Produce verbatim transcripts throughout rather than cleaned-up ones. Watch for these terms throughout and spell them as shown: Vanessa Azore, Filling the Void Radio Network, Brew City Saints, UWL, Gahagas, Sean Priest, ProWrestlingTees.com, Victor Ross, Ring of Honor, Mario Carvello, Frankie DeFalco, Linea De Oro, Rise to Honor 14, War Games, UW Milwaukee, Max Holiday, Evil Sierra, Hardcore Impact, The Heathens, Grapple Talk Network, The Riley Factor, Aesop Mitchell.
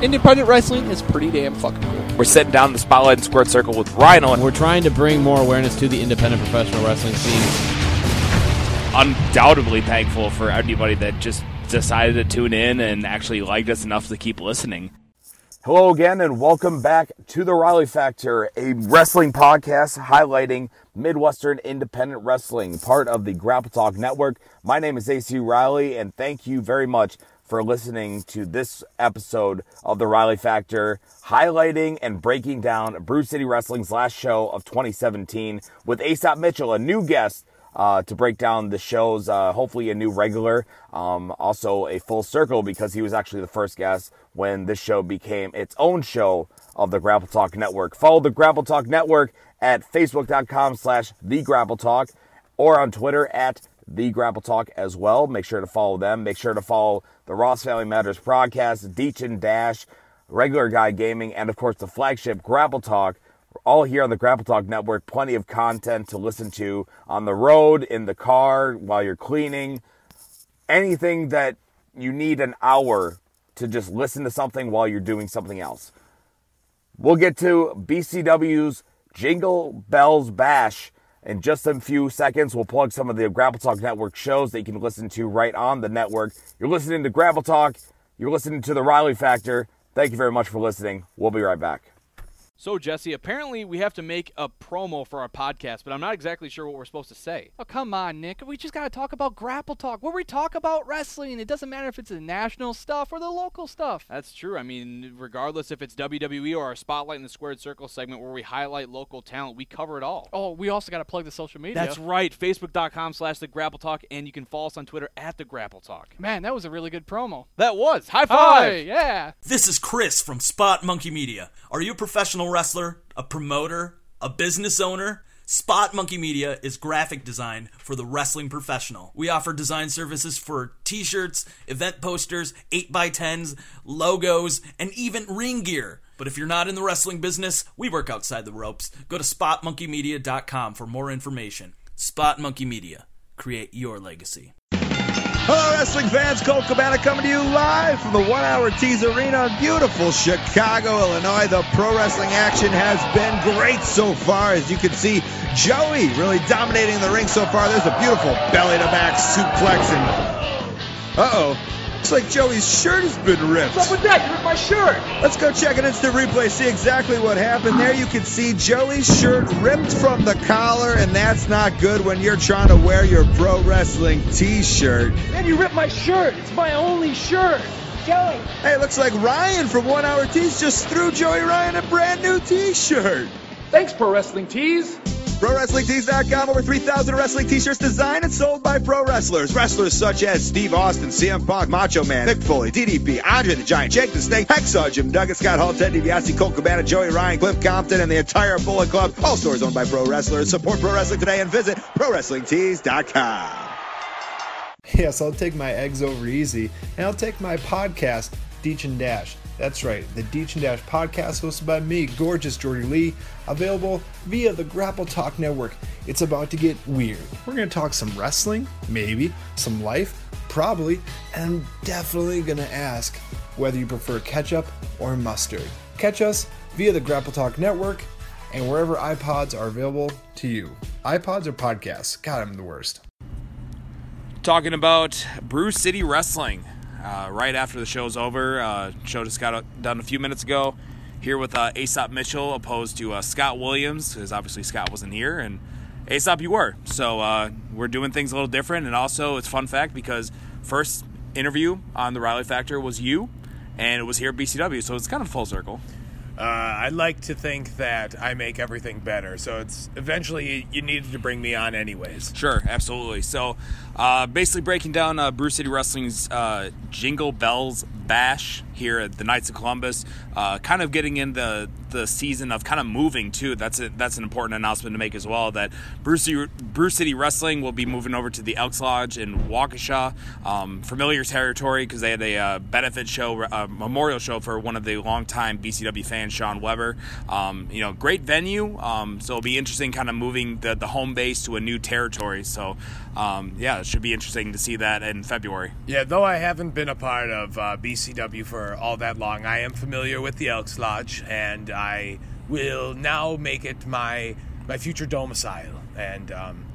independent wrestling is pretty damn fucking cool. We're sitting down in the Spotlight and Squared Circle with Rhino. We're trying to bring more awareness to the independent professional wrestling scene. Undoubtedly thankful for anybody that just decided to tune in and actually liked us enough to keep listening. Hello again, and welcome back to The Riley Factor, a wrestling podcast highlighting Midwestern independent wrestling, part of the Grapple Talk Network. My name is A C Riley, and thank you very much for listening to this episode of The Riley Factor, highlighting and breaking down Brew City Wrestling's last show of twenty seventeen with Aesop Mitchell, a new guest, Uh, to break down the shows, uh, hopefully a new regular, um, also a full circle because he was actually the first guest when this show became its own show of the Grapple Talk Network. Follow the Grapple Talk Network at facebook.com slash the Grapple Talk or on Twitter at the Grapple Talk as well. Make sure to follow them. Make sure to follow the Ross Family Matters podcast, Deach and Dash, Regular Guy Gaming, and of course the flagship Grapple Talk. All here on the Grapple Talk Network, plenty of content to listen to on the road, in the car, while you're cleaning. Anything that you need an hour to just listen to something while you're doing something else. We'll get to B C W's Jingle Bells Bash in just a few seconds. We'll plug some of the Grapple Talk Network shows that you can listen to right on the network. You're listening to Grapple Talk. You're listening to The Riley Factor. Thank you very much for listening. We'll be right back. So, Jesse, apparently we have to make a promo for our podcast, but I'm not exactly sure what we're supposed to say. Oh, come on, Nick. We just got to talk about Grapple Talk, where we talk about wrestling. It doesn't matter if it's the national stuff or the local stuff. That's true. I mean, regardless if it's W W E or our Spotlight in the Squared Circle segment where we highlight local talent, we cover it all. Oh, we also got to plug the social media. That's right. Facebook.com slash The Grapple Talk, and you can follow us on Twitter at The Grapple Talk. Man, that was a really good promo. That was. High five. Hi, yeah. This is Chris from Spot Monkey Media. Are you a professional wrestler, a promoter, a business owner? Spot Monkey Media is graphic design for the wrestling professional. We offer design services for t-shirts, event posters, eight by tens, logos, and even ring gear. But if you're not in the wrestling business, we work outside the ropes. Go to spot monkey media dot com for more information. Spot Monkey Media. Create your legacy. Hello, wrestling fans. Cole Cabana coming to you live from the one-hour Tees Arena in beautiful Chicago, Illinois. The pro wrestling action has been great so far. As you can see, Joey really dominating the ring so far. There's a beautiful belly-to-back suplex. And uh-oh. Looks like Joey's shirt has been ripped. What's up with that? You ripped my shirt. Let's go check an instant replay, see exactly what happened there. You can see Joey's shirt ripped from the collar, and that's not good when you're trying to wear your pro wrestling t-shirt. Man, you ripped my shirt. It's my only shirt. Joey. Hey, it looks like Ryan from One Hour Tees just threw Joey Ryan a brand new t-shirt. Thanks, Pro Wrestling Tees. Pro Wrestling Tees dot com, over three thousand wrestling t-shirts designed and sold by pro wrestlers. Wrestlers such as Steve Austin, C M Punk, Macho Man, Mick Foley, D D P, Andre the Giant, Jake the Snake, Hacksaw Jim Douglas, Scott Hall, Ted DiBiase, Cole Cabana, Joey Ryan, Cliff Compton, and the entire Bullet Club. All stores owned by pro wrestlers. Support pro wrestling today and visit Pro Wrestling Tees dot com. Yes, I'll take my eggs over easy, and I'll take my podcast, Deach and Dash. That's right, the Deach and Dash podcast hosted by me, gorgeous Jordy Lee, available via the Grapple Talk Network. It's about to get weird. We're going to talk some wrestling, maybe, some life, probably, and I'm definitely going to ask whether you prefer ketchup or mustard. Catch us via the Grapple Talk Network and wherever iPods are available to you. iPods or podcasts? God, I'm the worst. Talking about Brew City Wrestling. Uh, right after the show's over, uh, show just got done a few minutes ago, here with uh, Aesop Mitchell opposed to uh, Scott Williams, because obviously Scott wasn't here, and Aesop, you were. So uh, we're doing things a little different, and also it's a fun fact because first interview on The Riley Factor was you, and it was here at B C W, so it's kind of full circle. Uh, I like to think that I make everything better, so it's eventually you needed to bring me on anyways. Sure, absolutely. So uh, basically breaking down uh, Brew City Wrestling's uh, Jingle Bells Bash here at the Knights of Columbus, uh, kind of getting in the, the season of kind of moving too. That's a, that's an important announcement to make as well, that Brew City, Brew City Wrestling will be moving over to the Elks Lodge in Waukesha, um, familiar territory because they had a uh, benefit show, a memorial show for one of the longtime B C W fans, Sean Weber. Um, you know, great venue. Um, so it'll be interesting kind of moving the, the home base to a new territory. So, um, yeah, should be interesting to see that in February. Yeah, though I haven't been a part of uh, B C W for all that long, I am familiar with the Elks Lodge, and I will now make it my my future domicile. And um,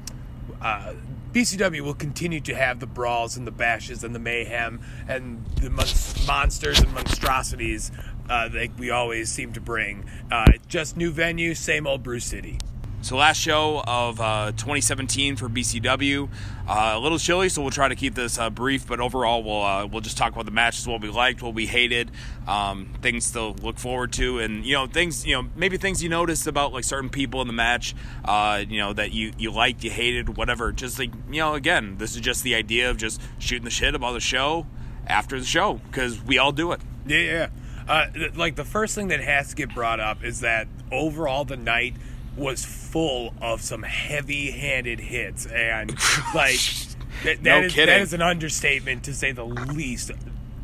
uh, B C W will continue to have the brawls and the bashes and the mayhem and the mon- monsters and monstrosities uh, that we always seem to bring. Uh, just new venue, same old Brew City. So last show of uh, twenty seventeen for B C W, uh, a little chilly, so we'll try to keep this uh, brief. But overall, we'll uh, we'll just talk about the matches, what we liked, what we hated, um, things to look forward to, and you know things, you know maybe things you noticed about like certain people in the match, uh, you know that you, you liked, you hated, whatever. Just like you know, again, this is just the idea of just shooting the shit about the show after the show because we all do it. Yeah, yeah. Uh, th- like the first thing that has to get brought up is that overall the night was full of some heavy-handed hits, and like that, that, no is, that is an understatement to say the least.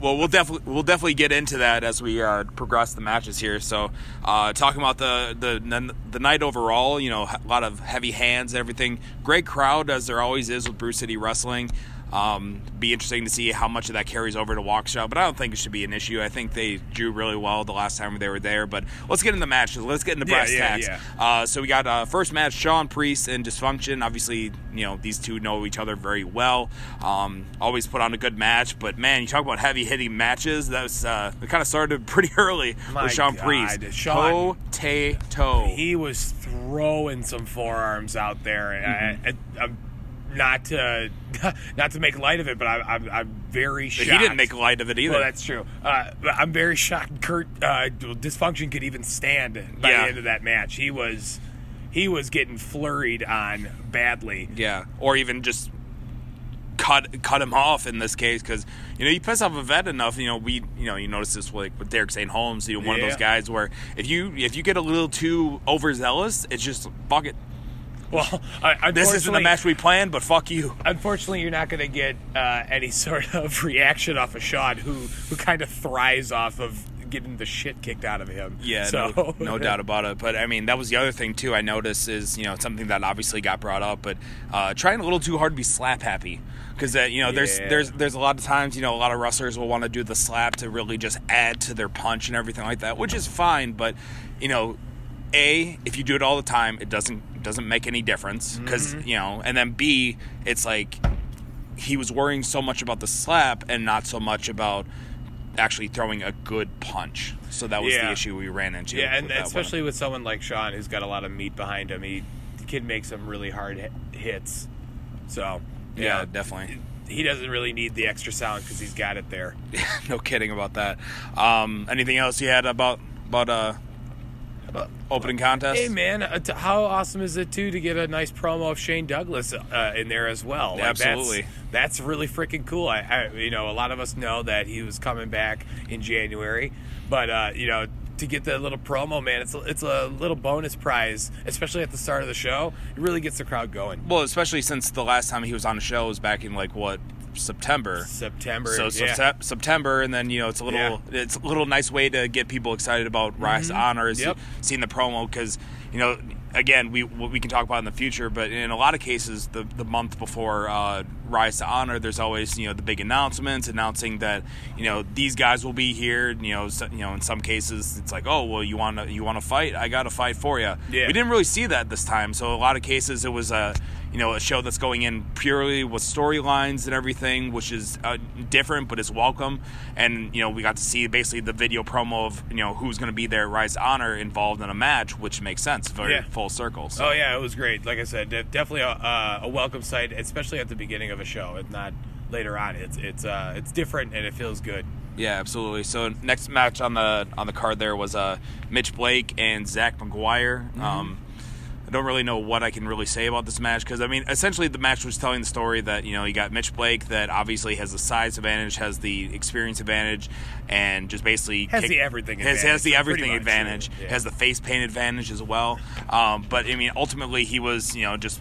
Well, we'll definitely we'll definitely get into that as we uh, progress the matches here. So, uh, talking about the, the the night overall, you know, a lot of heavy hands, everything. Great crowd as there always is with Brew City Wrestling. Um, be interesting to see how much of that carries over to Waukesha, but I don't think it should be an issue. I think they drew really well the last time they were there, but let's get into the matches. Let's get into brass yeah, yeah, tacks. Yeah. Uh, so we got uh, first match, Sean Priest and Dysfunction. Obviously, you know, these two know each other very well. Um, always put on a good match, but man, you talk about heavy hitting matches. That was, uh, it kind of started pretty early My with Sean God. Priest. Sean, Potato. He was throwing some forearms out there. And mm-hmm. I, I, I, Not to, not to make light of it, but I, I'm I'm very shocked. He didn't make light of it either. Well, that's true. Uh, I'm very shocked Kurt uh, Dysfunction could even stand by yeah. the end of that match. He was he was getting flurried on badly. Yeah, or even just cut cut him off in this case because you know you piss off a vet enough. You know we you know you notice this like with Derek Saint Holmes. You know, one yeah. of those guys where if you if you get a little too overzealous, it's just fuck it. Well, uh, this isn't the match we planned, but fuck you. Unfortunately, you're not going to get uh, any sort of reaction off of Sean, who, who kind of thrives off of getting the shit kicked out of him. Yeah, so. no, no doubt about it. But, I mean, that was the other thing, too, I noticed is, you know, something that obviously got brought up, but uh, trying a little too hard to be slap-happy. Because, uh, you know, there's, yeah. there's there's a lot of times, you know, a lot of wrestlers will want to do the slap to really just add to their punch and everything like that, which is fine, but, you know, A, if you do it all the time, it doesn't doesn't make any difference because mm-hmm. you know, and then B, it's like he was worrying so much about the slap and not so much about actually throwing a good punch. So that was yeah. the issue we ran into. Yeah, and especially one. with someone like Sean who's got a lot of meat behind him, he can make some really hard hits. So yeah, yeah definitely. He doesn't really need the extra sound because he's got it there. No kidding about that. Um, anything else you had about about uh? Opening contest. Hey man, how awesome is it too to get a nice promo of Shane Douglas uh, in there as well? Like, absolutely, that's, that's really freaking cool. I, I, you know, a lot of us know that he was coming back in January, but uh, you know, to get that little promo, man, it's a, it's a little bonus prize, especially at the start of the show. It really gets the crowd going. Well, especially since the last time he was on the show was back in like what. September. September. So, so yeah. sep- September, and then you know it's a little yeah. it's a little nice way to get people excited about Rise to mm-hmm. Honor is yep. seeing the promo because you know again we we can talk about it in the future, but in a lot of cases the the month before uh, Rise to Honor, there's always you know the big announcements announcing that you know these guys will be here. You know so, you know in some cases it's like oh well you want to you want to fight I got to fight for you. Yeah. We didn't really see that this time, so a lot of cases it was a. Uh, You know, a show that's going in purely with storylines and everything, which is uh, different, but it's welcome. And, you know, we got to see basically the video promo of, you know, who's going to be there at Rise to Honor involved in a match, which makes sense. Very yeah. full circle. So. Oh, yeah, it was great. Like I said, definitely a, uh, a welcome sight, especially at the beginning of a show. It's not later on. It's it's uh, it's different and it feels good. Yeah, absolutely. So next match on the on the card there was uh, Mitch Blake and Zach McGuire. Mm-hmm. Um I don't really know what I can really say about this match because, I mean, essentially the match was telling the story that, you know, you got Mitch Blake that obviously has the size advantage, has the experience advantage, and just basically... Has kick, the everything has, advantage. Has the everything advantage. Yeah. Has the face paint advantage as well. Um, but, I mean, ultimately he was, you know, just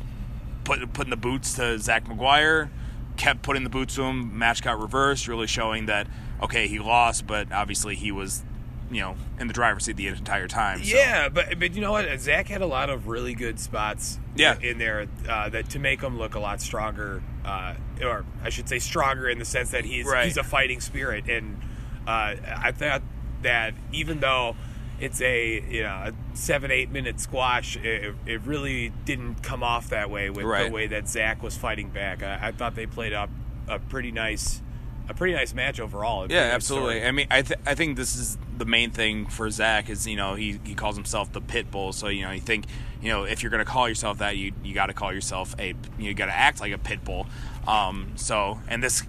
put, putting the boots to Zach McGuire, kept putting the boots to him, match got reversed, really showing that, okay, he lost, but obviously he was... you know, in the driver's seat the entire time. So. Yeah, but but you know what? Zach had a lot of really good spots yeah. in there uh, that to make him look a lot stronger uh, or I should say stronger in the sense that he's right. he's a fighting spirit. And uh, I thought that even though it's a you know a seven eight minute squash, it, it really didn't come off that way with right. the way that Zach was fighting back. I, I thought they played up a pretty nice. A pretty nice match overall. Yeah, absolutely. Story. I mean, I th- I think this is the main thing for Zach is, you know, he, he calls himself the pit bull. So, you know, you think, you know, if you're going to call yourself that, you you got to call yourself a, you got to act like a pit bull. Um, so, and this,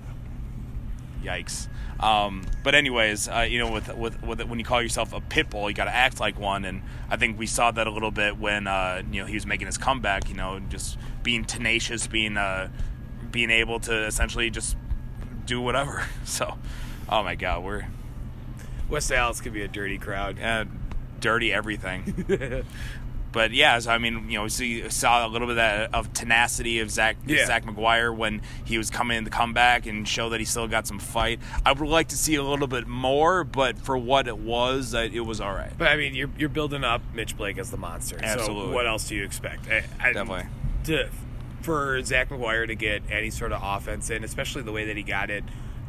yikes. Um, but anyways, uh, you know, with, with with when you call yourself a pit bull, you got to act like one. And I think we saw that a little bit when, uh, you know, he was making his comeback, you know, just being tenacious, being, uh, being able to essentially just do whatever. So, oh my God, we're West Dallas could be a dirty crowd, uh, dirty everything. But yeah, so I mean, you know, so you saw a little bit of, that, of tenacity of Zach yeah. Zach McGuire when he was coming in to come back and show that he still got some fight. I would like to see a little bit more, but for what it was, it was all right. But I mean, you're you're building up Mitch Blake as the monster. Absolutely. So what else do you expect? I, I, Definitely. To, For Zach McGuire to get any sort of offense in, especially the way that he got it,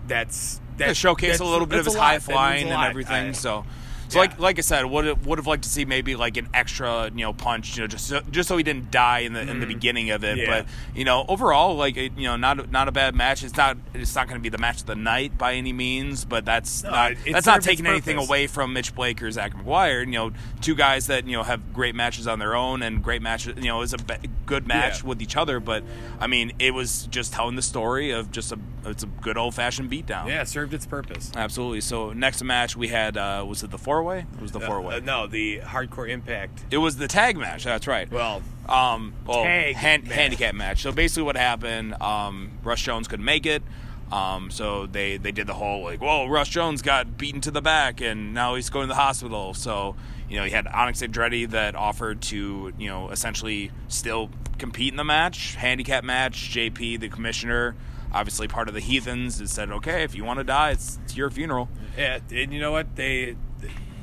that's that yeah, showcase that's, a little bit of his high flying and everything. I, so, so yeah. like like I said, would would have liked to see maybe like an extra you know punch, you know, just so, just so he didn't die in the mm. in the beginning of it. Yeah. But you know, overall, like you know, not not a bad match. It's not it's not going to be the match of the night by any means, but that's no, not that's not taking anything away from Mitch Blake or Zach McGuire. You know, two guys that you know have great matches on their own and great matches. You know, is a be- good match yeah. with each other, but I mean, it was just telling the story of just a it's a good old fashioned beatdown. Yeah, it served its purpose. Absolutely. So next match we had uh, was it the four way? It was the uh, four way. Uh, no, the Hardcore Impact. It was the tag match. That's right. Well, um, well, tag hand, match. handicap match. So basically, what happened? Um, Russ Jones couldn't make it. Um, so they they did the whole like, whoa, Russ Jones got beaten to the back, and now he's going to the hospital. So. You know, he had Onyx Andretti that offered to, you know, essentially still compete in the match, handicap match. J P, the commissioner, obviously part of the Heathens, said, okay, if you want to die, it's, it's your funeral. Yeah, and you know what? They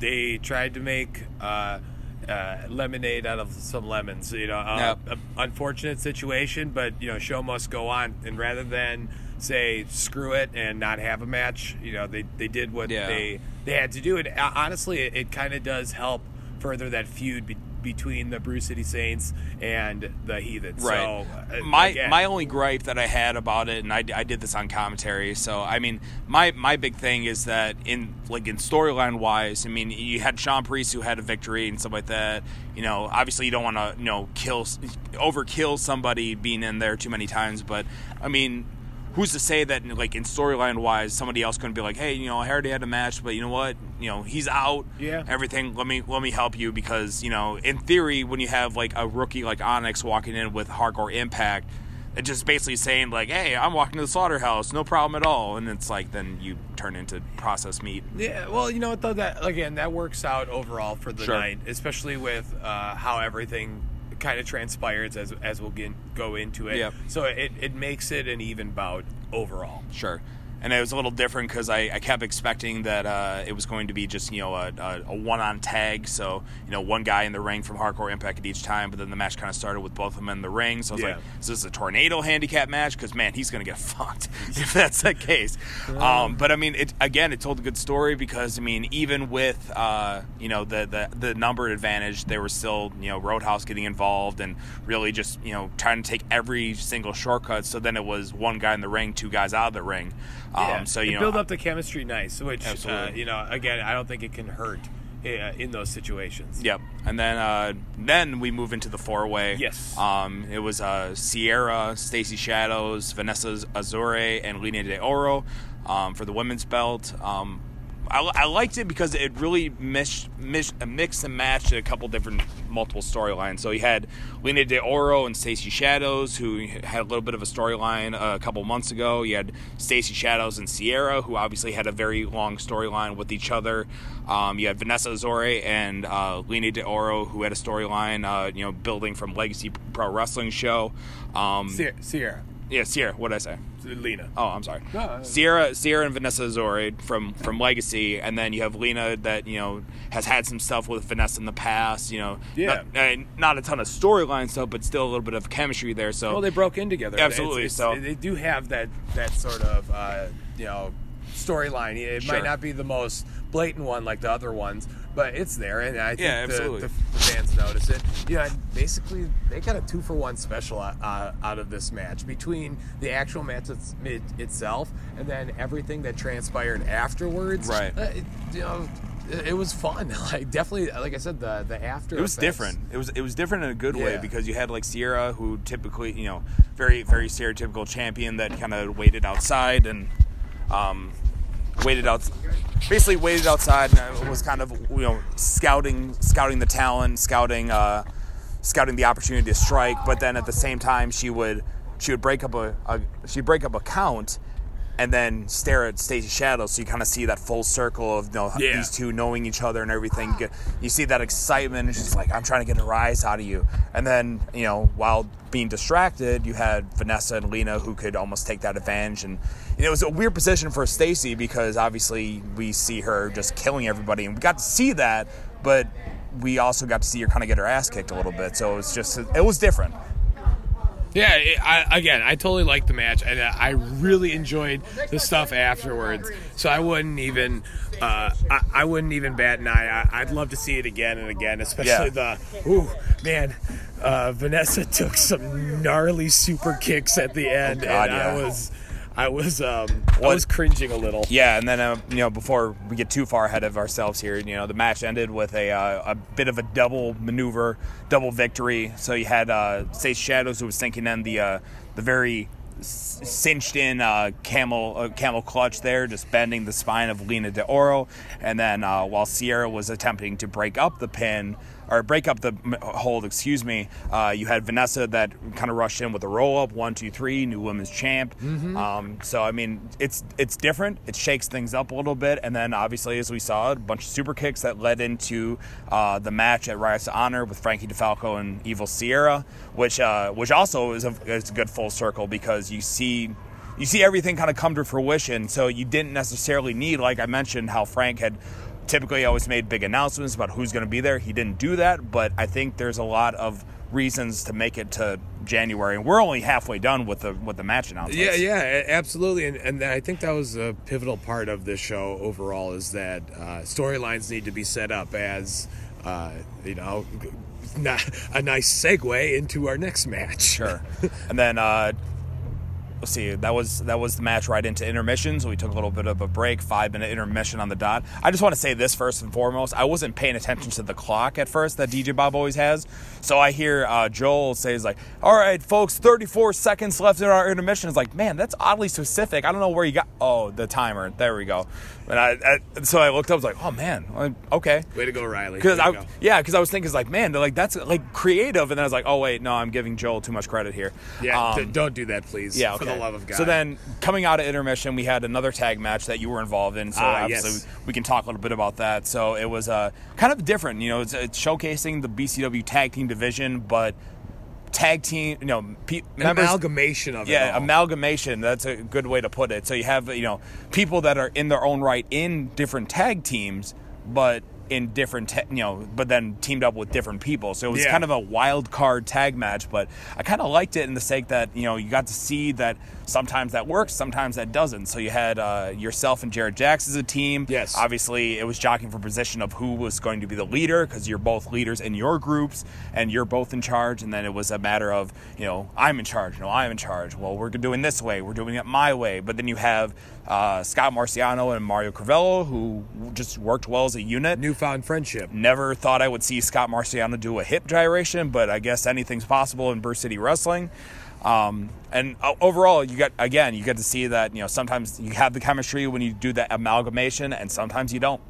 they tried to make uh, uh, lemonade out of some lemons. You know, uh, yep. an unfortunate situation, but, you know, show must go on. And rather than say, screw it and not have a match, you know, they, they did what yeah. they... They had to do it. Honestly, it, it kind of does help further that feud be, between the Brew City Saints and the Heathens. Right. So, uh, my again. my only gripe that I had about it, and I, I did this on commentary. So I mean, my my big thing is that in like in storyline wise, I mean, you had Sean Priest who had a victory and stuff like that. You know, obviously you don't want to you know kill overkill somebody being in there too many times, but I mean. Who's to say that, like, in storyline-wise, somebody else couldn't be like, hey, you know, I already had a match, but you know what? You know, he's out. Yeah. Everything, let me let me help you because, you know, in theory, when you have, like, a rookie like Onyx walking in with Hardcore Impact, it's just basically saying, like, hey, I'm walking to the slaughterhouse, no problem at all. And it's like, then you turn into processed meat. Yeah, well, you know what, though, that, again, that works out overall for the sure. night, especially with uh, how everything kind of transpires as as we'll get, go into it. Yep. So it, it makes it an even bout overall. Sure. And it was a little different because I, I kept expecting that uh, it was going to be just, you know, a, a, a one-on tag. So, you know, one guy in the ring from Hardcore Impact at each time, but then the match kind of started with both of them in the ring. So I was yeah. like, is this a tornado handicap match? Because, man, he's going to get fucked if that's the case. Um, but, I mean, it again, it told a good story because, I mean, even with, uh, you know, the, the, the number advantage, there was still, you know, Roadhouse getting involved and really just, you know, trying to take every single shortcut. So then it was one guy in the ring, two guys out of the ring. Yeah. Um, so you know, build up the chemistry nice, which uh, you know again I don't think it can hurt uh, in those situations. Yep. And then uh, then we move into the four way. Yes. Um, it was uh, Sierra, Stacey Shadows, Vanessa Azore, and Linea De Oro um, for the women's belt. Um, I, I liked it because it really mixed, mixed, mixed and matched a couple different multiple storylines. So you had Linea De Oro and Stacey Shadows, who had a little bit of a storyline uh, a couple months ago. You had Stacey Shadows and Sierra, who obviously had a very long storyline with each other. Um, you had Vanessa Azore and uh, Linea De Oro, who had a storyline, uh, you know, building from Legacy Pro Wrestling show. Um, Sierra. Yeah, Sierra. What did I say? Lena. Oh, I'm sorry. No, Sierra, Sierra, and Vanessa Azore from from Legacy, and then you have Lena that you know has had some stuff with Vanessa in the past. You know, yeah, not, uh, not a ton of storyline stuff, but still a little bit of chemistry there. So, well, they broke in together. Absolutely. It's, it's, so they do have that that sort of uh, you know storyline. It sure. might not be the most blatant one like the other ones, but it's there, and I think yeah, absolutely. The, the, the fans notice it. You know, basically, they got a two-for-one special uh, out of this match between the actual match it's, it, itself and then everything that transpired afterwards. Right. Uh, it, you know, it, it was fun. Like definitely, like I said, the the after. It was effects. different. It was it was different in a good yeah. way because you had like Sierra, who typically, you know, very very stereotypical champion that kind of waited outside and. Um, waited out, basically waited outside and was kind of, you know, scouting, scouting the talent, scouting, uh, scouting the opportunity to strike. But then at the same time, she would, she would break up a, a she'd break up a count and then stare at Stacey Shadows. So you kind of see that full circle of you know, yeah. these two knowing each other and everything. You, get, you see that excitement. And she's like, I'm trying to get a rise out of you. And then, you know, while being distracted, you had Vanessa and Lena who could almost take that advantage. And you know, it was a weird position for Stacey because obviously we see her just killing everybody. And we got to see that, but we also got to see her kind of get her ass kicked a little bit. So it was just, it was different. Yeah, it, I, again, I totally liked the match, and uh, I really enjoyed the stuff afterwards. So I wouldn't even, uh, I, I wouldn't even bat an eye. I, I'd love to see it again and again, especially yeah. the. Ooh, man, uh, Vanessa took some gnarly super kicks at the end, oh God, and yeah. I was, I was, um, well, I was cringing a little. Yeah, and then uh, you know, before we get too far ahead of ourselves here, you know, the match ended with a uh, a bit of a double maneuver, double victory. So you had uh, Stacey Shadows who was sinking in the uh, the very cinched in uh, camel uh, camel clutch there, just bending the spine of Linea De Oro, and then uh, while Sierra was attempting to break up the pin. Or break up the hold, excuse me. Uh, you had Vanessa that kind of rushed in with a roll up, one, two, three, new women's champ. Mm-hmm. Um, so I mean, it's it's different. It shakes things up a little bit, and then obviously, as we saw, a bunch of super kicks that led into uh, the match at Rise to Honor with Frankie DeFalco and Evil Sierra, which uh, which also is a, is a good full circle because you see. You see everything kind of come to fruition. So you didn't necessarily need, like I mentioned, how Frank had typically always made big announcements about who's going to be there. He didn't do that, but I think there's a lot of reasons to make it to January, and we're only halfway done with the with the match announcements. Yeah, yeah, absolutely, and and I think that was a pivotal part of this show overall is that uh, storylines need to be set up as uh, you know. Not a nice segue into our next match. Sure, and then. Uh, Let's see, that was that was the match right into intermission, so we took a little bit of a break, five-minute intermission on the dot. I just want to say this first and foremost. I wasn't paying attention to the clock at first that D J Bob always has, so I hear uh, Joel say, he's like, all right, folks, thirty-four seconds left in our intermission. It's like, man, that's oddly specific. I don't know where you got – oh, the timer. There we go. And I, I so I looked up, I was like, oh, man, okay. Way to go, Riley. Cause I, go. Yeah, because I was thinking, like, man, like that's like creative, and then I was like, oh, wait, no, I'm giving Joel too much credit here. Yeah, um, don't do that, please. Yeah, okay. The love of God. So then, coming out of intermission, we had another tag match that you were involved in. So uh, obviously, yes. we can talk a little bit about that. So it was uh, kind of different, you know. It's, it's showcasing the B C W tag team division, but tag team, you know, pe- members, amalgamation of yeah, it. Yeah, amalgamation. That's a good way to put it. So you have, you know, people that are in their own right in different tag teams, but. In different, te- you know, but then teamed up with different people. So it was yeah. kind of a wild card tag match, but I kind of liked it in the sake that, you know, you got to see that sometimes that works, sometimes that doesn't. So you had uh, yourself and Jared Jax as a team. Yes. Obviously, it was jockeying for position of who was going to be the leader because you're both leaders in your groups and you're both in charge. And then it was a matter of, you know, I'm in charge. No, I'm in charge. Well, we're doing this way. We're doing it my way. But then you have uh, Scott Marciano and Mario Carvello, who just worked well as a unit. New Found friendship. Never thought I would see Scott Marciano do a hip gyration, but I guess anything's possible in Brew City Wrestling. Um, and overall, you got again, you get to see that you know sometimes you have the chemistry when you do that amalgamation, and sometimes you don't.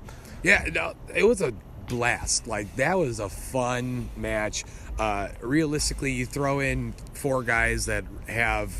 Yeah, no, it was a blast. Like that was a fun match. Uh, realistically, you throw in four guys that have.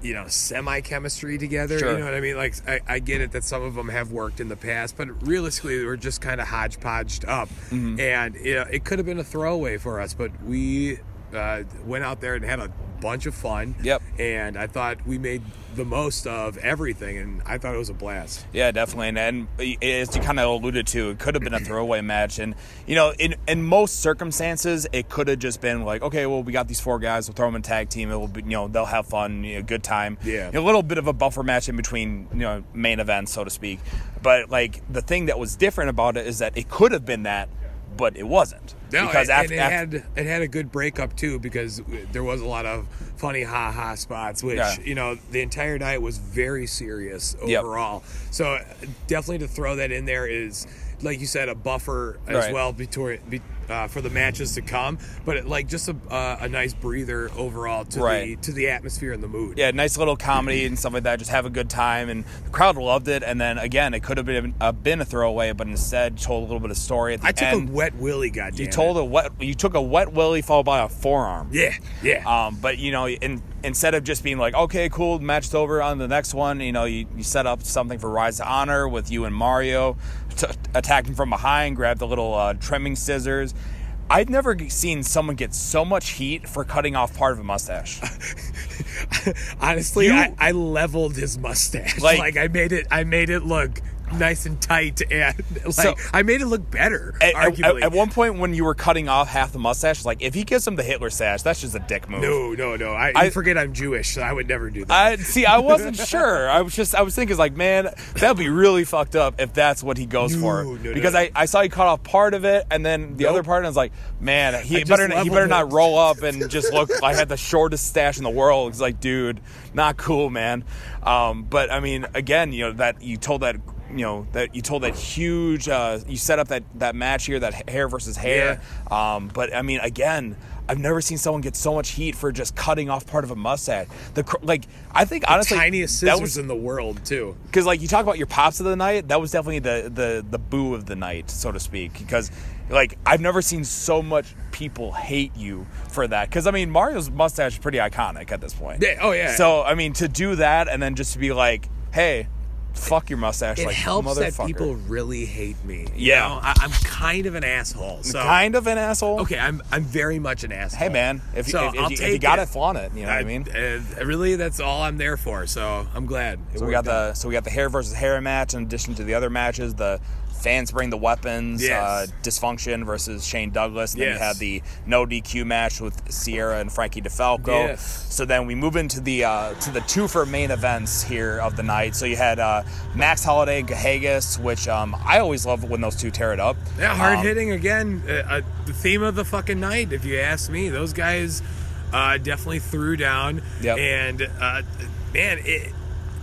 You know, semi chemistry together. Sure. You know what I mean? Like, I, I get it that some of them have worked in the past, but realistically, we're just kind of hodgepodged up. Mm-hmm. And you know, it could have been a throwaway for us, but we uh, went out there and had a bunch of fun. Yep. And I thought we made the most of everything, and I thought it was a blast. Yeah, definitely. And, and as you kind of alluded to, it could have been a throwaway match. And, you know, in, in most circumstances, it could have just been like, okay, well, we got these four guys. We'll throw them in tag team. It will be, you know, they'll have fun, you know, good time. Yeah. A little bit of a buffer match in between, you know, main events, so to speak. But, like, the thing that was different about it is that it could have been that, but it wasn't. No, because after, it, had, it had a good breakup, too, because there was a lot of funny ha-ha spots, which, yeah. you know, the entire night was very serious overall. Yep. So definitely to throw that in there is, like you said, a buffer as right. well between, uh, for the matches to come, but it, like just a, uh, a nice breather overall to, right. the, to the atmosphere and the mood. Yeah, nice little comedy and stuff like that. Just have a good time, and the crowd loved it. And then, again, it could have been, uh, been a throwaway, but instead told a little bit of story at the I end. I took a wet willy, goddamn. You Told a wet, you took a wet willy followed by a forearm. Yeah, yeah. Um, but you know, in, instead of just being like, okay, cool, match's over, on to the next one. You know, you, you set up something for Rise to Honor with you and Mario, t- attacked him from behind, grabbed the little uh, trimming scissors. I've never seen someone get so much heat for cutting off part of a mustache. Honestly, you, I, I leveled his mustache. Like, like I made it, I made it look nice and tight, and like so, I made it look better. At, arguably, at, at one point when you were cutting off half the mustache, like if he gives him the Hitler sash, that's just a dick move. No, no, no. I, I forget I'm Jewish, so I would never do that. I, see, I wasn't sure. I was just, I was thinking, like, man, that'd be really fucked up if that's what he goes no, for. No, because no. I, I saw he cut off part of it, and then the nope. other part, and I was like, man, he I better, he better not roll up and just look. I had the shortest stash in the world. It's like, dude, not cool, man. Um, but I mean, again, you know that you told that. You know that you told that huge. Uh, you set up that, that match here, that hair versus hair. Yeah. Um, but I mean, again, I've never seen someone get so much heat for just cutting off part of a mustache. The like, I think the honestly, tiniest scissors that was, in the world too. Because like you talk about your pops of the night, that was definitely the the the boo of the night, so to speak. Because like I've never seen so much people hate you for that. Because I mean, Mario's mustache is pretty iconic at this point. Yeah. Oh yeah. So I mean, to do that and then just to be like, hey. Fuck your mustache, it like helps that people really hate me. Yeah, you know, I, I'm kind of an asshole. So kind of an asshole. Okay, I'm I'm very much an asshole. Hey man, if, so if, if, if, you, if you got it, it flaunt it. You know I, what I mean? Uh, really, that's all I'm there for. So I'm glad. So we got out. the so we got the hair versus hair match. In addition to the other matches, the fans bring the weapons. Yes. Uh, Dysfunction versus Shane Douglas. And then yes. you have the no D Q match with Sierra and Frankie DeFalco. Yes. So then we move into the uh, to the two for main events here of the night. So you had. Uh, Max Holiday and Gahagas, which um, I always love when those two tear it up. Yeah, hard um, hitting again. Uh, uh, the theme of the fucking night, if you ask me. Those guys uh, definitely threw down. Yep. And, uh, man, it,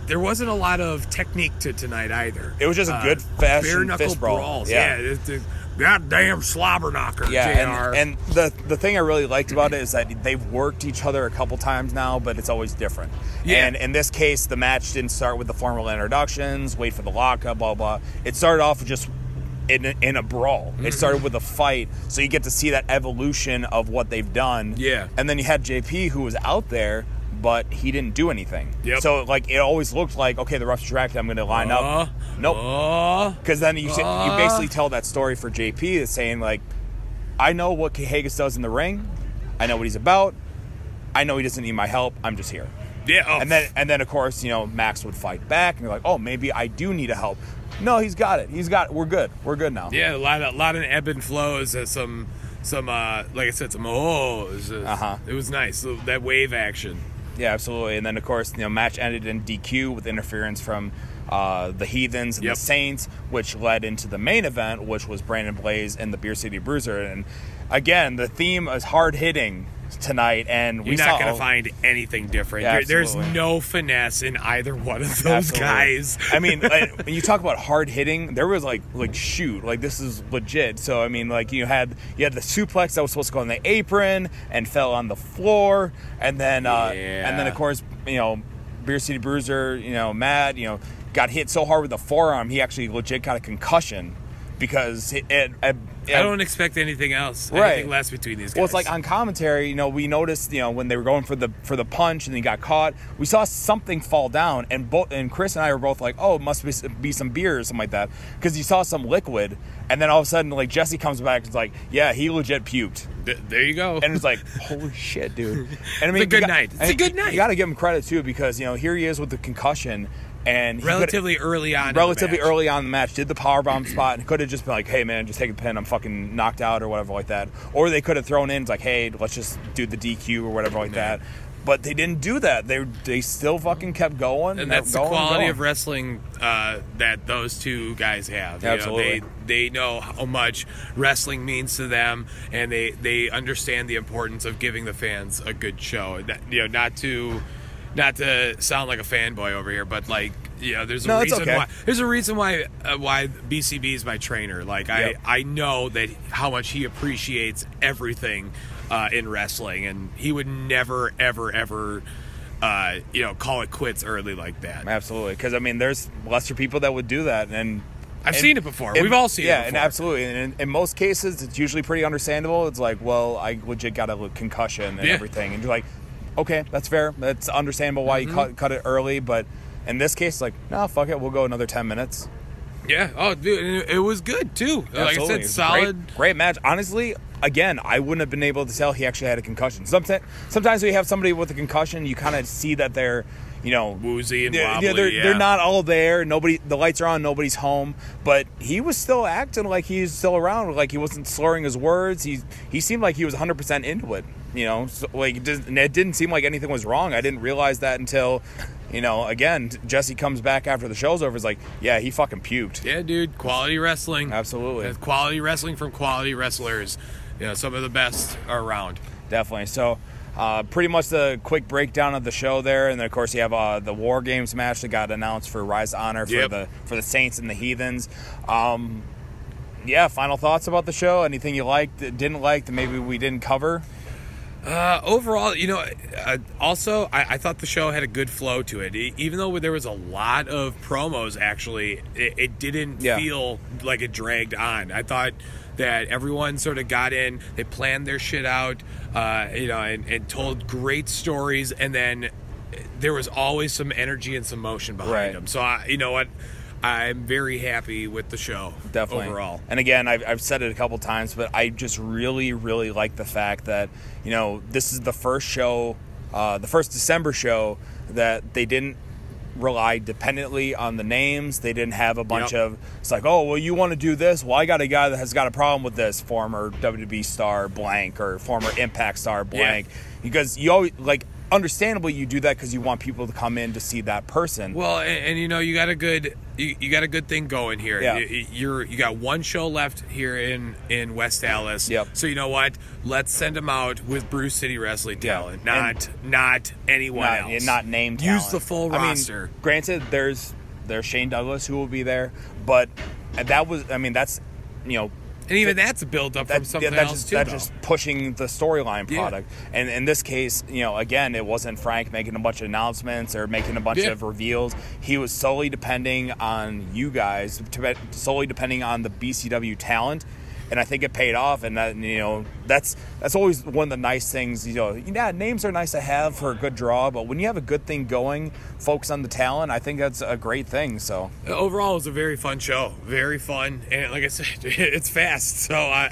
there wasn't a lot of technique to tonight either. It was just a good uh, fashion bare knuckle fist brawl. Brawls. Yeah. yeah it, it, goddamn slobber knocker, yeah, J R. And, and the the thing I really liked about it is that they've worked each other a couple times now, but it's always different. Yeah. And in this case, the match didn't start with the formal introductions, wait for the lockup, blah, blah. It started off just in a, in a brawl. Mm-hmm. It started with a fight, so you get to see that evolution of what they've done. Yeah. And then you had J P, who was out there, but he didn't do anything. Yep. So, like, it always looked like, okay, the ref's distracted, I'm going to line uh, up. Nope. Because uh, then you uh, you basically tell that story for J P that's saying, like, I know what Gahagas does in the ring. I know what he's about. I know he doesn't need my help. I'm just here. Yeah. Oh. And then, and then of course, you know, Max would fight back. And you're like, oh, maybe I do need a help. No, he's got it. He's got it. We're good. We're good now. Yeah, a lot of, a lot of ebb and flows. Uh, some, some uh, like I said, some, oh, it was, just, uh-huh. it was nice. That wave action. Yeah, absolutely. And then, of course, you know, match ended in D Q with interference from uh, the Heathens and yep. the Saints, which led into the main event, which was Brandon Blaze and the Beer City Bruiser. And, again, the theme is hard-hitting tonight. And we You're saw, not going to find anything different. Yeah, There's no finesse in either one of those absolutely. guys. I mean, like, when you talk about hard-hitting, there was, like, like shoot, like, this is legit. So, I mean, like, you had you had the suplex that was supposed to go on the apron and fell on the floor. And then, uh, yeah. and then of course, you know, Beer City Bruiser, you know, Matt, you know, got hit so hard with the forearm, he actually legit got a concussion. because it, it, it, it, I don't expect anything else, right. anything less between these guys. Well, it's like on commentary, you know, we noticed, you know, when they were going for the for the punch and he got caught, we saw something fall down, and both and Chris and I were both like, oh, it must be, be some beer or something like that, because you saw some liquid, and then all of a sudden, like, Jesse comes back and is like, yeah, he legit puked. Th- there you go. And it's like, holy shit, dude. And I mean, it's a good got, night. It's I, a good night. You got to give him credit, too, because, you know, here he is with the concussion. And he relatively early on, relatively early on in the match, did the powerbomb spot and could have just been like, "Hey man, just take the pin. I'm fucking knocked out," or whatever like that. Or they could have thrown in like, "Hey, let's just do the D Q or whatever like that." But they didn't do that. They they still fucking kept going. And that's the quality of wrestling uh, that those two guys have. Absolutely. You know, they, they know how much wrestling means to them, and they, they understand the importance of giving the fans a good show. You know, not to. Not to sound like a fanboy over here, but like, you know, there's a no, reason okay. why there's a reason why uh, why B C B is my trainer. Like, yep. I I know that how much he appreciates everything uh, in wrestling, and he would never ever ever uh, you know call it quits early like that. Absolutely, because I mean, there's lesser people that would do that, and I've and, seen it before. And, We've all seen yeah, it before. Yeah, and absolutely. And in, in most cases, it's usually pretty understandable. It's like, well, I legit got a concussion and yeah. everything, and you're like. Okay, that's fair. That's understandable why mm-hmm. you cut, cut it early, but in this case, like, no, fuck it, we'll go another ten minutes. Yeah. Oh, dude, it was good too. Absolutely. Like I said, solid, great, great match. Honestly, again, I wouldn't have been able to tell he actually had a concussion. Sometimes, sometimes we have somebody with a concussion, you kind of see that they're, you know, woozy and they're, wobbly. They're, yeah. they're not all there. Nobody. The lights are on. Nobody's home. But he was still acting like he's still around. Like he wasn't slurring his words. He he seemed like he was one hundred percent into it. You know, so like it didn't, it didn't seem like anything was wrong. I didn't realize that until, you know, again, Jesse comes back after the show's over. It's like, yeah, he fucking puked. Yeah, dude, quality wrestling. Absolutely, quality wrestling from quality wrestlers. You know, some of the best are around. Definitely. So, uh, pretty much the quick breakdown of the show there, and then of course you have uh, the War Games match that got announced for Rise to Honor for yep. the for the Saints and the Heathens. Um, yeah, final thoughts about the show? Anything you liked, didn't like, that maybe we didn't cover? Uh, overall, you know, uh, also, I, I thought the show had a good flow to it. E- even though there was a lot of promos, actually, it, it didn't yeah. feel like it dragged on. I thought that everyone sort of got in, they planned their shit out, uh, you know, and, and told great stories, and then there was always some energy and some motion behind right. them. So, I, you know what? I'm very happy with the show definitely overall. And again, I've, I've said it a couple times, but I just really, really like the fact that, you know, this is the first show, uh, the first December show that they didn't rely dependently on the names. They didn't have a bunch yep. of, it's like, oh, well, you want to do this? Well, I got a guy that has got a problem with this, former W W E star blank or former Impact star blank. Yeah. Because you always, like, understandably, you do that because you want people to come in to see that person. Well, and, and you know, you got a good you, you got a good thing going here. Yeah. You, you're you got one show left here in, in West Dallas. Yep. So you know what? Let's send them out with Brew City Wrestling talent, yeah. not and not anyone not, else, and not named. Use the full I roster. Mean, granted, there's there's Shane Douglas who will be there, but that was I mean that's you know. And even that's a build-up that, from something yeah, that's else, just, too, That's though. just pushing the storyline product. Yeah. And in this case, you know, again, it wasn't Frank making a bunch of announcements or making a bunch yeah. of reveals. He was solely depending on you guys, solely depending on the B C W talent. And I think it paid off. And, that, you know, that's that's always one of the nice things. You know, yeah, names are nice to have for a good draw. But when you have a good thing going, focus on the talent. I think that's a great thing. So overall, it was a very fun show. Very fun. And like I said, it's fast. So I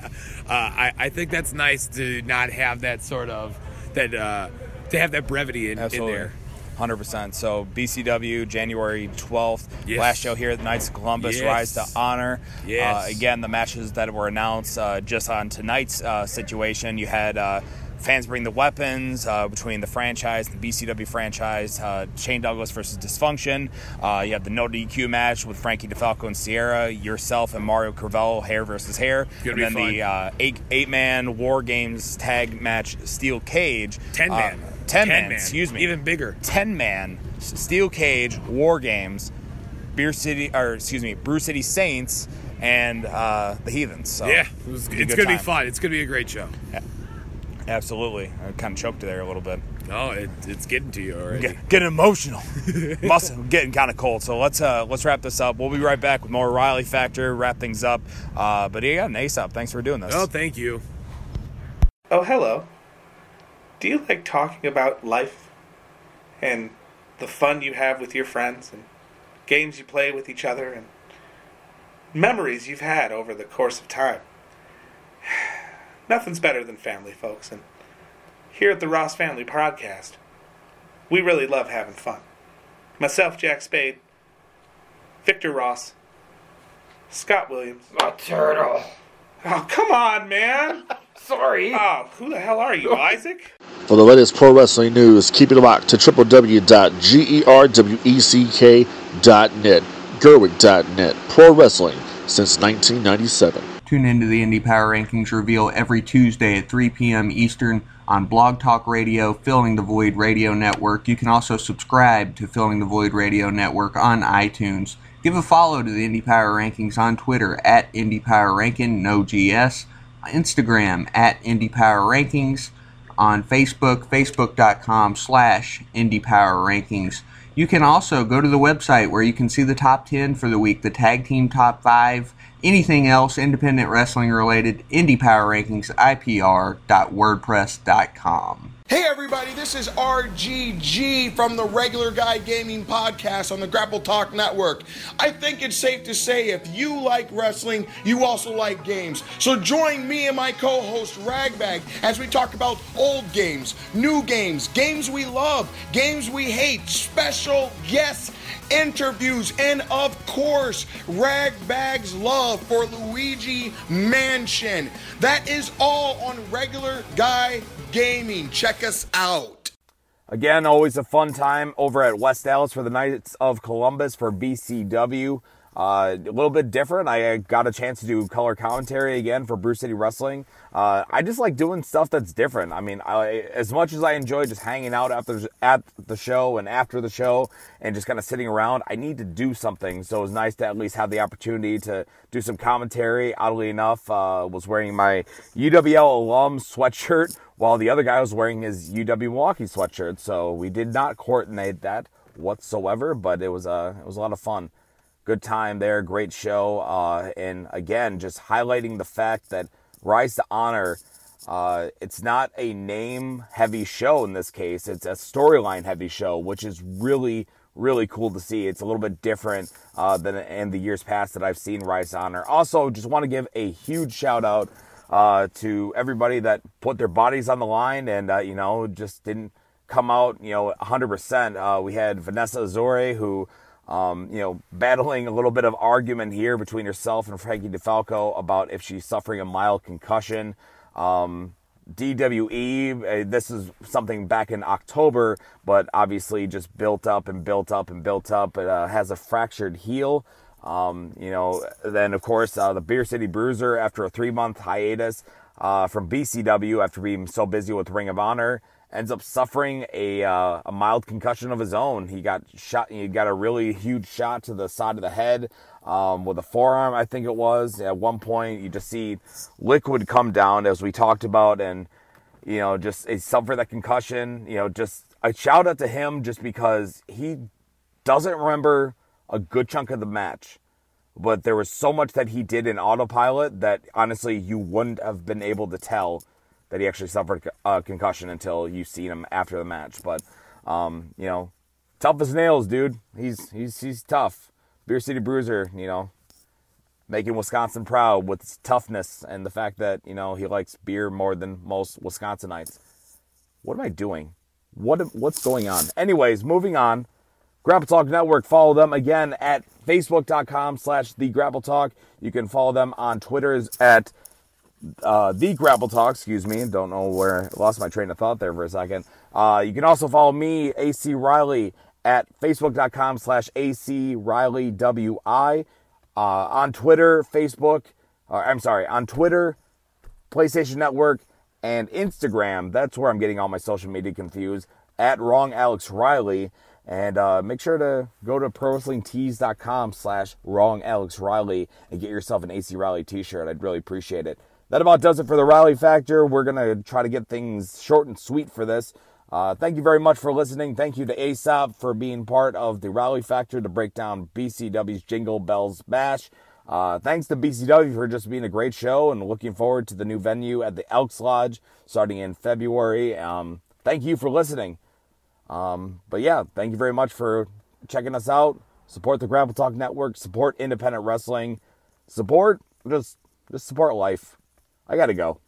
uh, I, I think that's nice to not have that sort of – that uh, to have that brevity in, in there. one hundred percent. So B C W, January twelfth, yes. last show here at the Knights of Columbus, yes. Rise to Honor. Yes. Uh, again, the matches that were announced uh, just on tonight's uh, situation, you had uh, Fans Bring the Weapons uh, between the franchise, the B C W franchise, uh, Shane Douglas versus Dysfunction. Uh, you had the No D Q match with Frankie DeFalco and Sierra, yourself and Mario Carvello, hair versus hair. And then fun. the uh, eight, eight-man War Games tag match, Steel Cage. Ten-man. Uh, Ten, ten man, man, excuse me. Even bigger. Ten man, Steel Cage, War Games, Beer City, or excuse me, Brew City Saints, and uh, the Heathens. So yeah, it was, it's going to be fun. It's going to be a great show. Yeah. Absolutely. I kind of choked there a little bit. Oh, it, it's getting to you already. Get, getting emotional. Muscle getting kind of cold. So let's uh, let's wrap this up. We'll be right back with more Riley Factor, wrap things up. Uh, but yeah, Aesop, thanks for doing this. Oh, thank you. Oh, hello. Do you like talking about life and the fun you have with your friends and games you play with each other and memories you've had over the course of time? Nothing's better than family, folks, and here at the Ross Family Podcast, we really love having fun. Myself, Jack Spade, Victor Ross, Scott Williams. My turtle. Oh, come on, man. Sorry. Oh, who the hell are you, Isaac? For the latest pro wrestling news, keep it locked to w w w dot gerweck dot net, gerwick dot net, pro wrestling since nineteen ninety-seven. Tune into the Indie Power Rankings reveal every Tuesday at three p.m. Eastern on Blog Talk Radio, Filling the Void Radio Network. You can also subscribe to Filling the Void Radio Network on iTunes. Give a follow to the Indie Power Rankings on Twitter at Indie Power Rankin, no G S. Instagram at Indie Power Rankings. On Facebook, facebook.com slash Indie Power Rankings. You can also go to the website where you can see the top ten for the week, the tag team top five, anything else independent wrestling related, Indie Power Rankings, I P R dot wordpress dot com. Hey everybody, this is R G G from the Regular Guy Gaming Podcast on the Grapple Talk Network. I think it's safe to say if you like wrestling, you also like games. So join me and my co-host Ragbag as we talk about old games, new games, games we love, games we hate, special guests, interviews, and of course, Ragbag's love for Luigi Mansion. That is all on Regular Guy Gaming. Check us out. Again, always a fun time over at West Dallas for the Knights of Columbus for B C W. Uh, a little bit different. I got a chance to do color commentary again for Brew City Wrestling. Uh, I just like doing stuff that's different. I mean, I, as much as I enjoy just hanging out after at the show and after the show and just kind of sitting around, I need to do something. So it was nice to at least have the opportunity to do some commentary. Oddly enough, uh, was wearing my U W L alum sweatshirt while the other guy was wearing his U W Milwaukee sweatshirt. So we did not coordinate that whatsoever, but it was a, it was a lot of fun. Good time there, great show, uh, and again, just highlighting the fact that Rise to Honor, uh, it's not a name-heavy show in this case, it's a storyline-heavy show, which is really, really cool to see. It's a little bit different uh, than in the years past that I've seen Rise to Honor. Also, just want to give a huge shout-out uh, to everybody that put their bodies on the line and, uh, you know, just didn't come out, you know, one hundred percent. Uh, we had Vanessa Azore, who... Um, you know, battling a little bit of argument here between herself and Frankie DeFalco about if she's suffering a mild concussion. Um, D W E, uh, this is something back in October, but obviously just built up and built up and built up. It uh, has a fractured heel. Um, you know, then of course, uh, the Beer City Bruiser after a three month hiatus uh, from B C W after being so busy with Ring of Honor, ends up suffering a uh, a mild concussion of his own. He got shot. He got a really huge shot to the side of the head um, with a forearm, I think it was. At one point, you just see liquid come down, as we talked about, and you know, just he suffered that concussion. You know, just a shout out to him, just because he doesn't remember a good chunk of the match, but there was so much that he did in autopilot that honestly, you wouldn't have been able to tell that he actually suffered a concussion until you've seen him after the match. But, um, you know, tough as nails, dude. He's he's he's tough. Beer City Bruiser, you know, making Wisconsin proud with his toughness and the fact that, you know, he likes beer more than most Wisconsinites. What am I doing? What What's going on? Anyways, moving on. Grapple Talk Network, follow them again at facebook.com slash the Grapple Talk. You can follow them on Twitter at Uh, the Grapple Talk, excuse me. Don't know where, lost my train of thought there for a second. Uh, you can also follow me, A C Riley, at facebook.com slash AC Riley WI. Uh, on Twitter, Facebook, or I'm sorry, on Twitter, PlayStation Network, and Instagram. That's where I'm getting all my social media confused. At Wrong Alex Riley. And uh, make sure to go to ProWrestlingTees.com slash Wrong Alex Riley and get yourself an A C Riley t-shirt. I'd really appreciate it. That about does it for the Riley Factor. We're going to try to get things short and sweet for this. Uh, thank you very much for listening. Thank you to Aesop for being part of the Riley Factor to break down B C W's Jingle Bells Bash. Uh, thanks to B C W for just being a great show, and looking forward to the new venue at the Elks Lodge starting in February. Um, thank you for listening. Um, but yeah, thank you very much for checking us out. Support the Grapple Talk Network. Support independent wrestling. Support, just, just support life. I gotta go.